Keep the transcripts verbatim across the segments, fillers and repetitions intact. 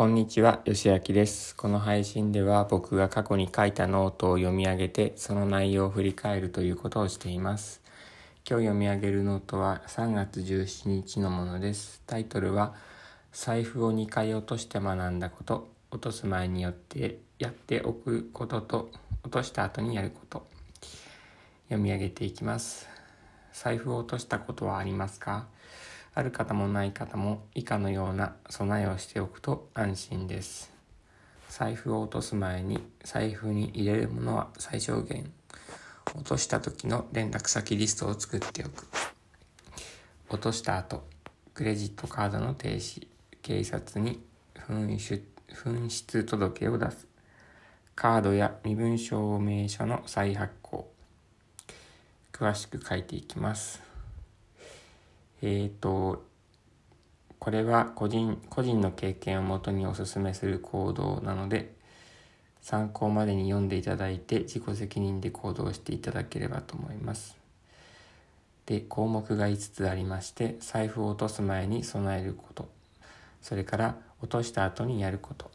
こんにちは、よしあきです。この配信では僕が過去に書いたノートを読み上げて、その内容を振り返るということをしています。今日読み上げるノートはさんがつじゅうしちにちのものです。タイトルは、財布をにかい落として学んだこと、落とす前によってやっておくことと、落とした後にやること。読み上げていきます。財布を落としたことはありますか？ある方もない方も以下のような備えをしておくと安心です。財布を落とす前に財布に入れるものは最小限。落とした時の連絡先リストを作っておく。落とした後、クレジットカードの停止、警察に紛失、紛失届を出す。カードや身分証明書の再発行。詳しく書いていきます。えーと、これは個人、個人の経験をもとにおすすめする行動なので、参考までに読んでいただいて、自己責任で行動していただければと思います。で、項目がいつつありまして、財布を落とす前に備えること、それから落とした後にやること。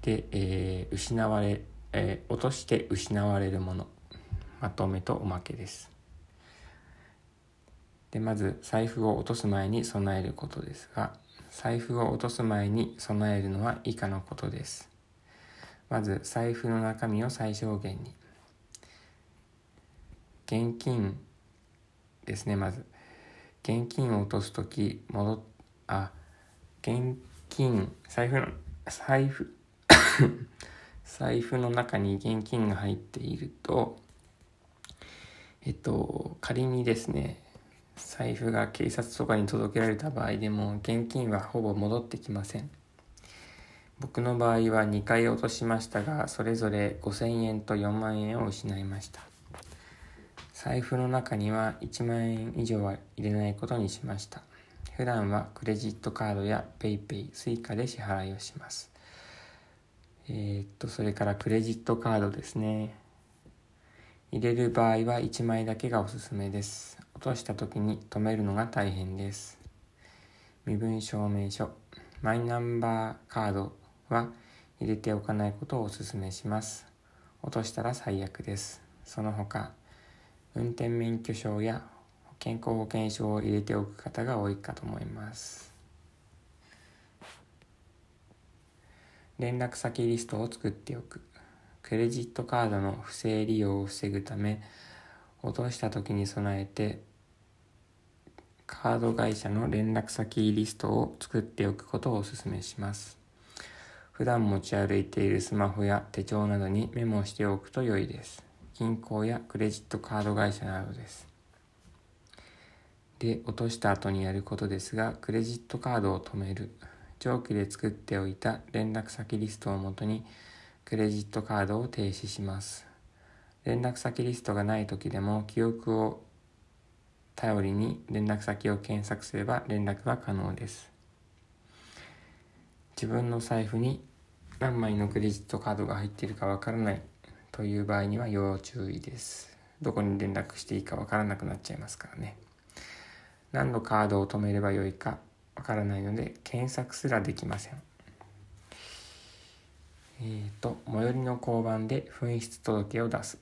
で、えー、失われ、えー、落として失われるもの、まとめとおまけです。で、まず財布を落とす前に備えることですが、財布を落とす前に備えるのは以下のことです。まず財布の中身を最小限に。現金ですね、まず。現金を落とすとき、戻っ、あ、現金、財布の、財布、財布の中に現金が入っていると、えっと、仮にですね、財布が警察とかに届けられた場合でも現金はほぼ戻ってきません。僕の場合はにかい落としましたが、それぞれごせんえんとよんまんえんを失いました。財布の中にはいちまんえん以上は入れないことにしました。普段はクレジットカードや PayPay、Suica で支払いをします。えー、っと、それからクレジットカードですね。入れる場合はいちまいだけがおすすめです。落とした時に止めるのが大変です。身分証明書、マイナンバーカードは入れておかないことをお勧めします。落としたら最悪です。その他、運転免許証や健康保険証を入れておく方が多いかと思います。連絡先リストを作っておく。クレジットカードの不正利用を防ぐため、落とした時に備えてカード会社の連絡先リストを作っておくことをお勧めします。普段持ち歩いているスマホや手帳などにメモしておくと良いです。銀行やクレジットカード会社などです。で、落とした後にやることですが、クレジットカードを止める。上記で作っておいた連絡先リストをもとにクレジットカードを停止します。連絡先リストがない時でも記憶を頼りに連絡先を検索すれば連絡は可能です。自分の財布に何枚のクレジットカードが入っているかわからないという場合には要注意です。どこに連絡していいかわからなくなっちゃいますからね。何のカードを止めればよいかわからないので検索すらできません。えーと、最寄りの交番で紛失届を出す。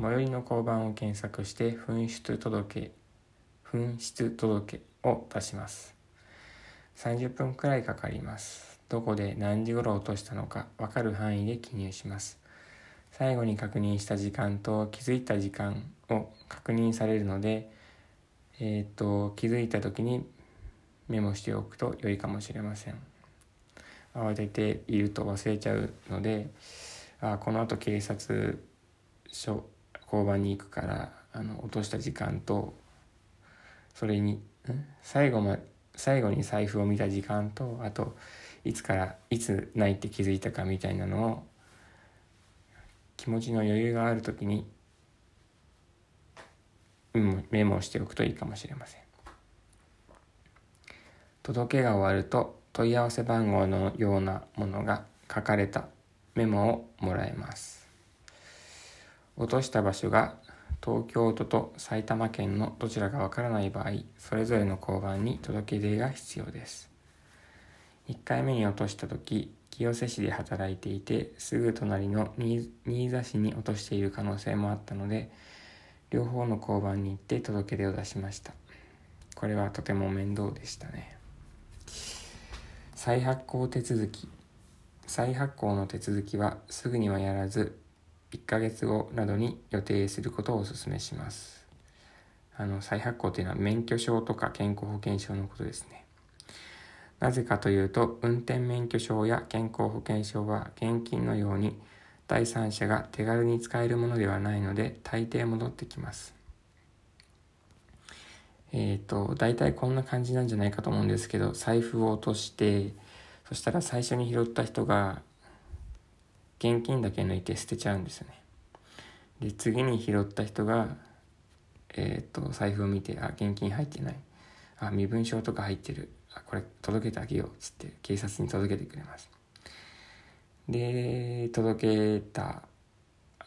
最寄りの交番を検索して紛失届、紛失届を出します。さんじゅっぷんくらいかかります。どこで何時頃落としたのか分かる範囲で記入します。最後に確認した時間と気づいた時間を確認されるので、えーと、気づいた時にメモしておくと良いかもしれません。慌てていると忘れちゃうので、あ、この後警察署交番に行くからあの落とした時間とそれにん最後ま最後に財布を見た時間とあといつからいつないって気づいたかみたいなのを気持ちの余裕があるときに、うん、メモしておくといいかもしれません。届けが終わると問い合わせ番号のようなものが書かれたメモをもらえます。落とした場所が東京都と埼玉県のどちらかわからない場合、それぞれの交番に届け出が必要です。いっかいめに落とした時、清瀬市で働いていてすぐ隣の新座市に落としている可能性もあったので、両方の交番に行って届け出を出しました。これはとても面倒でしたね。再発行手続き。再発行の手続きはすぐにはやらず、いっかげつごなどに予定することをお勧めします。あの再発行というのは免許証とか健康保険証のことですね。なぜかというと、運転免許証や健康保険証は現金のように第三者が手軽に使えるものではないので、大抵戻ってきます。えーと、大体こんな感じなんじゃないかと思うんですけど、財布を落として、そしたら最初に拾った人が現金だけ抜いて捨てちゃうんですよね。で、次に拾った人が、えーと、財布を見て、あ、現金入ってない、あ、身分証とか入ってる、あ、これ届けてあげようっつって警察に届けてくれます。で、届けた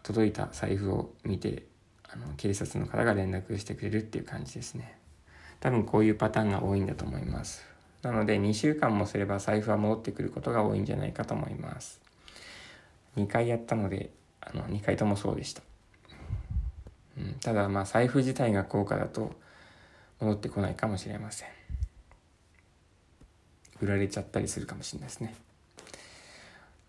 届いた財布を見て、あの警察の方が連絡してくれるっていう感じですね。多分こういうパターンが多いんだと思います。なのでにしゅうかんもすれば財布は戻ってくることが多いんじゃないかと思います。にかいやったので、あのにかいともそうでした、うん、ただまあ財布自体が高価だと戻ってこないかもしれません。売られちゃったりするかもしれないですね。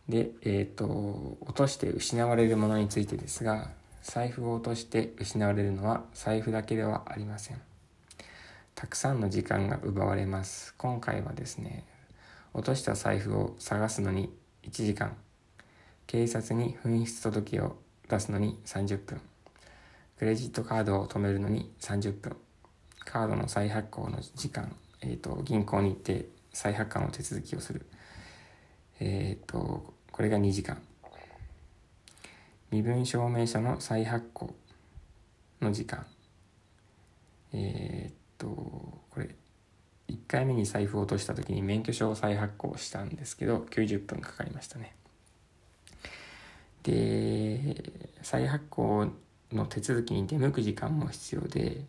で、えーと、落として失われるものについてですが、財布を落として失われるのは財布だけではありません。たくさんの時間が奪われます。今回はですね、落とした財布を探すのにいちじかん、警察に紛失届を出すのにさんじゅっぷん、クレジットカードを止めるのにさんじゅっぷん、カードの再発行の時間、えーと、銀行に行って再発行の手続きをする、えーと、これがにじかん、身分証明書の再発行の時間、えーっとこれいっかいめに財布を落とした時に免許証を再発行したんですけど、きゅうじゅっぷんかかりましたね。で、再発行の手続きに出向く時間も必要で、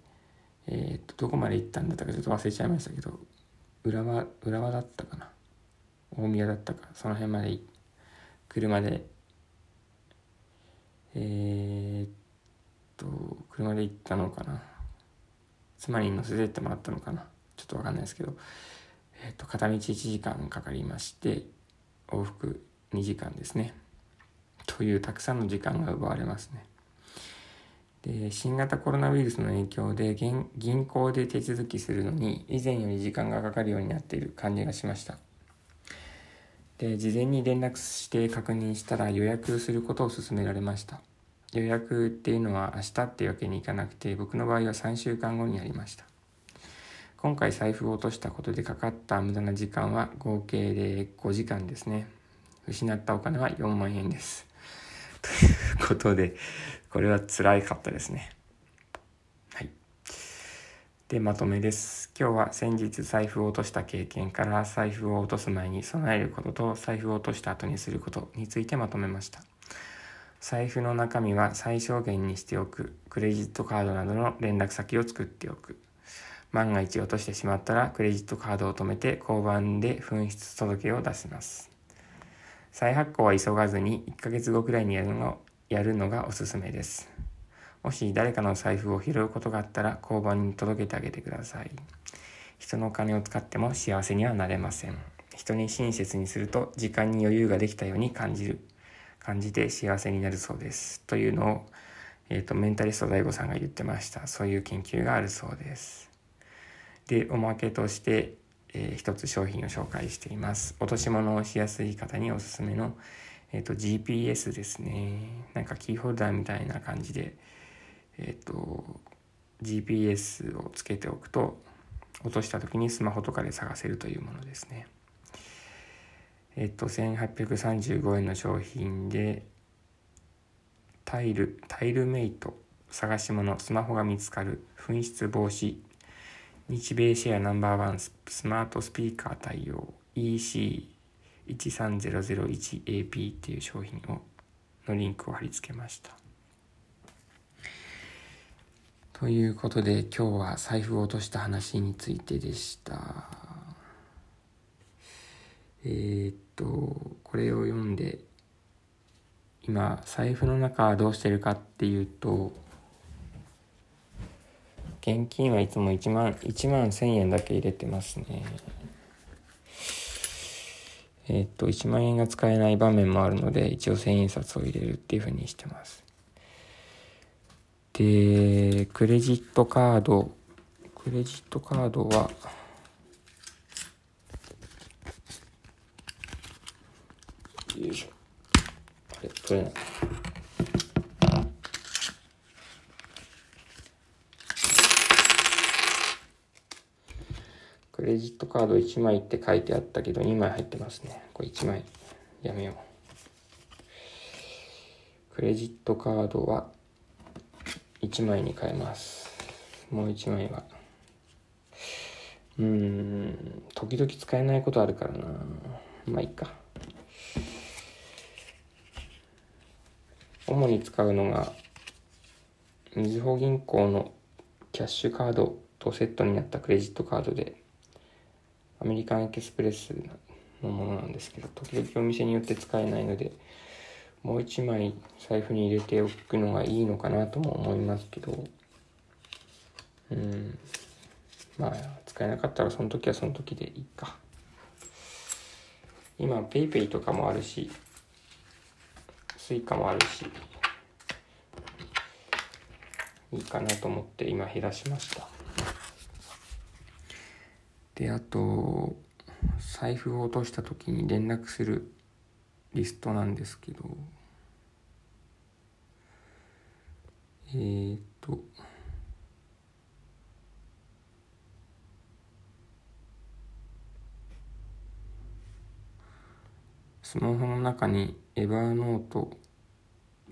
えーっとどこまで行ったんだったかちょっと忘れちゃいましたけど、浦和、浦和だったかな、大宮だったか、その辺まで車でえー、っと車で行ったのかな、妻に乗せてってもらったのかな、ちょっと分かんないですけど、えー、っと片道いちじかんかかりまして、往復にじかんですね。というたくさんの時間が奪われますね。で、新型コロナウイルスの影響で銀行で手続きするのに以前より時間がかかるようになっている感じがしました。で、事前に連絡して確認したら予約することを勧められました。予約っていうのは明日っていうわけにいかなくて、僕の場合はさんしゅうかんごになりました。今回財布を落としたことでかかった無駄な時間は合計でごじかんですね。失ったお金はよんまんえんです。ということで、これは辛かったですね。はい。で、まとめです。今日は先日財布を落とした経験から、財布を落とす前に備えることと財布を落とした後にすることについてまとめました。財布の中身は最小限にしておく。クレジットカードなどの連絡先を作っておく。万が一落としてしまったらクレジットカードを止めて交番で紛失届を出します。再発行は急がずにいっかげつごくらいにやるの、やるのがおすすめです。もし誰かの財布を拾うことがあったら交番に届けてあげてください。人のお金を使っても幸せにはなれません。人に親切にすると時間に余裕ができたように感じる。感じて幸せになるそうです。というのを、えーと、メンタリスト ダイゴ さんが言ってました。そういう研究があるそうです。で、おまけとして、えー、一つ商品を紹介しています。落とし物をしやすい方におすすめの、えーと、ジーピーエス ですね。なんかキーホルダーみたいな感じで、えっと、ジーピーエス をつけておくと落とした時にスマホとかで探せるというものですね。えっとせんはっぴゃくさんじゅうごえんの商品で、タイル、タイルメイト、探し物、スマホが見つかる、紛失防止、日米シェアナンバーワン、スマートスピーカー対応、イーシーいちさんぜろぜろいちエーピー っていう商品をのリンクを貼り付けました。ということで、今日は財布を落とした話についてでした。えー、っとこれを読んで、今財布の中はどうしてるかっていうと、現金はいつもいちまんせんえんだけ入れてますね。えー、っといちまんえんが使えない場面もあるので、一応せんえん札を入れるっていうふうにしてます。で、クレジットカードクレジットカードはよいしょ、あれ取れない。クレジットカードいちまいって書いてあったけどにまい入ってますね。これいちまいやめよう。クレジットカードはいちまいに変えます。もういちまいはうーん時々使えないことあるからな、まあいいか。主に使うのがみずほ銀行のキャッシュカードとセットになったクレジットカードで、アメリカンエキスプレスのものなんですけど、時々お店によって使えないので、もう一枚財布に入れておくのがいいのかなとも思いますけど、うんまあ使えなかったらその時はその時でいいか。今ペイペイとかもあるし、スイカもあるし、いいかなと思って今減らしました。で、あと財布を落とした時に連絡するリストなんですけど、えーっとスマホの中にエバーノート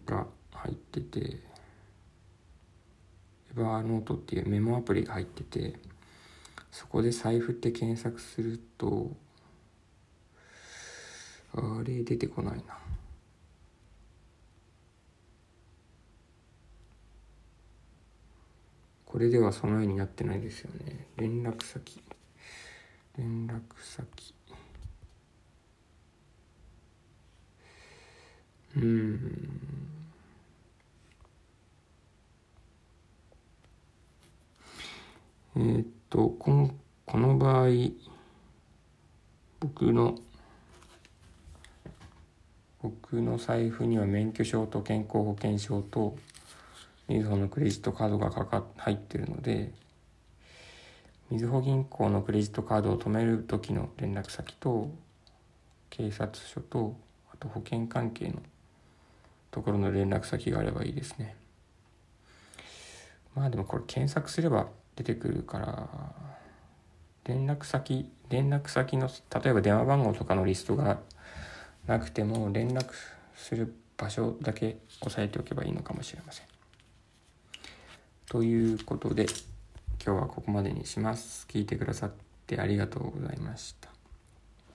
が入ってて、エバーノートっていうメモアプリが入ってて、そこで財布って検索すると、あれ出てこないな。これではそのようになってないですよね。連絡先連絡先うーんえー、っとこの、この場合僕の僕の財布には免許証と健康保険証とみずほのクレジットカードがかか入ってるので、みずほ銀行のクレジットカードを止める時の連絡先と警察署と、あと保険関係のところの連絡先があればいいですね。まあでもこれ検索すれば出てくるから、連絡先連絡先の例えば電話番号とかのリストがなくても、連絡する場所だけ押さえておけばいいのかもしれません。ということで今日はここまでにします。聞いてくださってありがとうございました。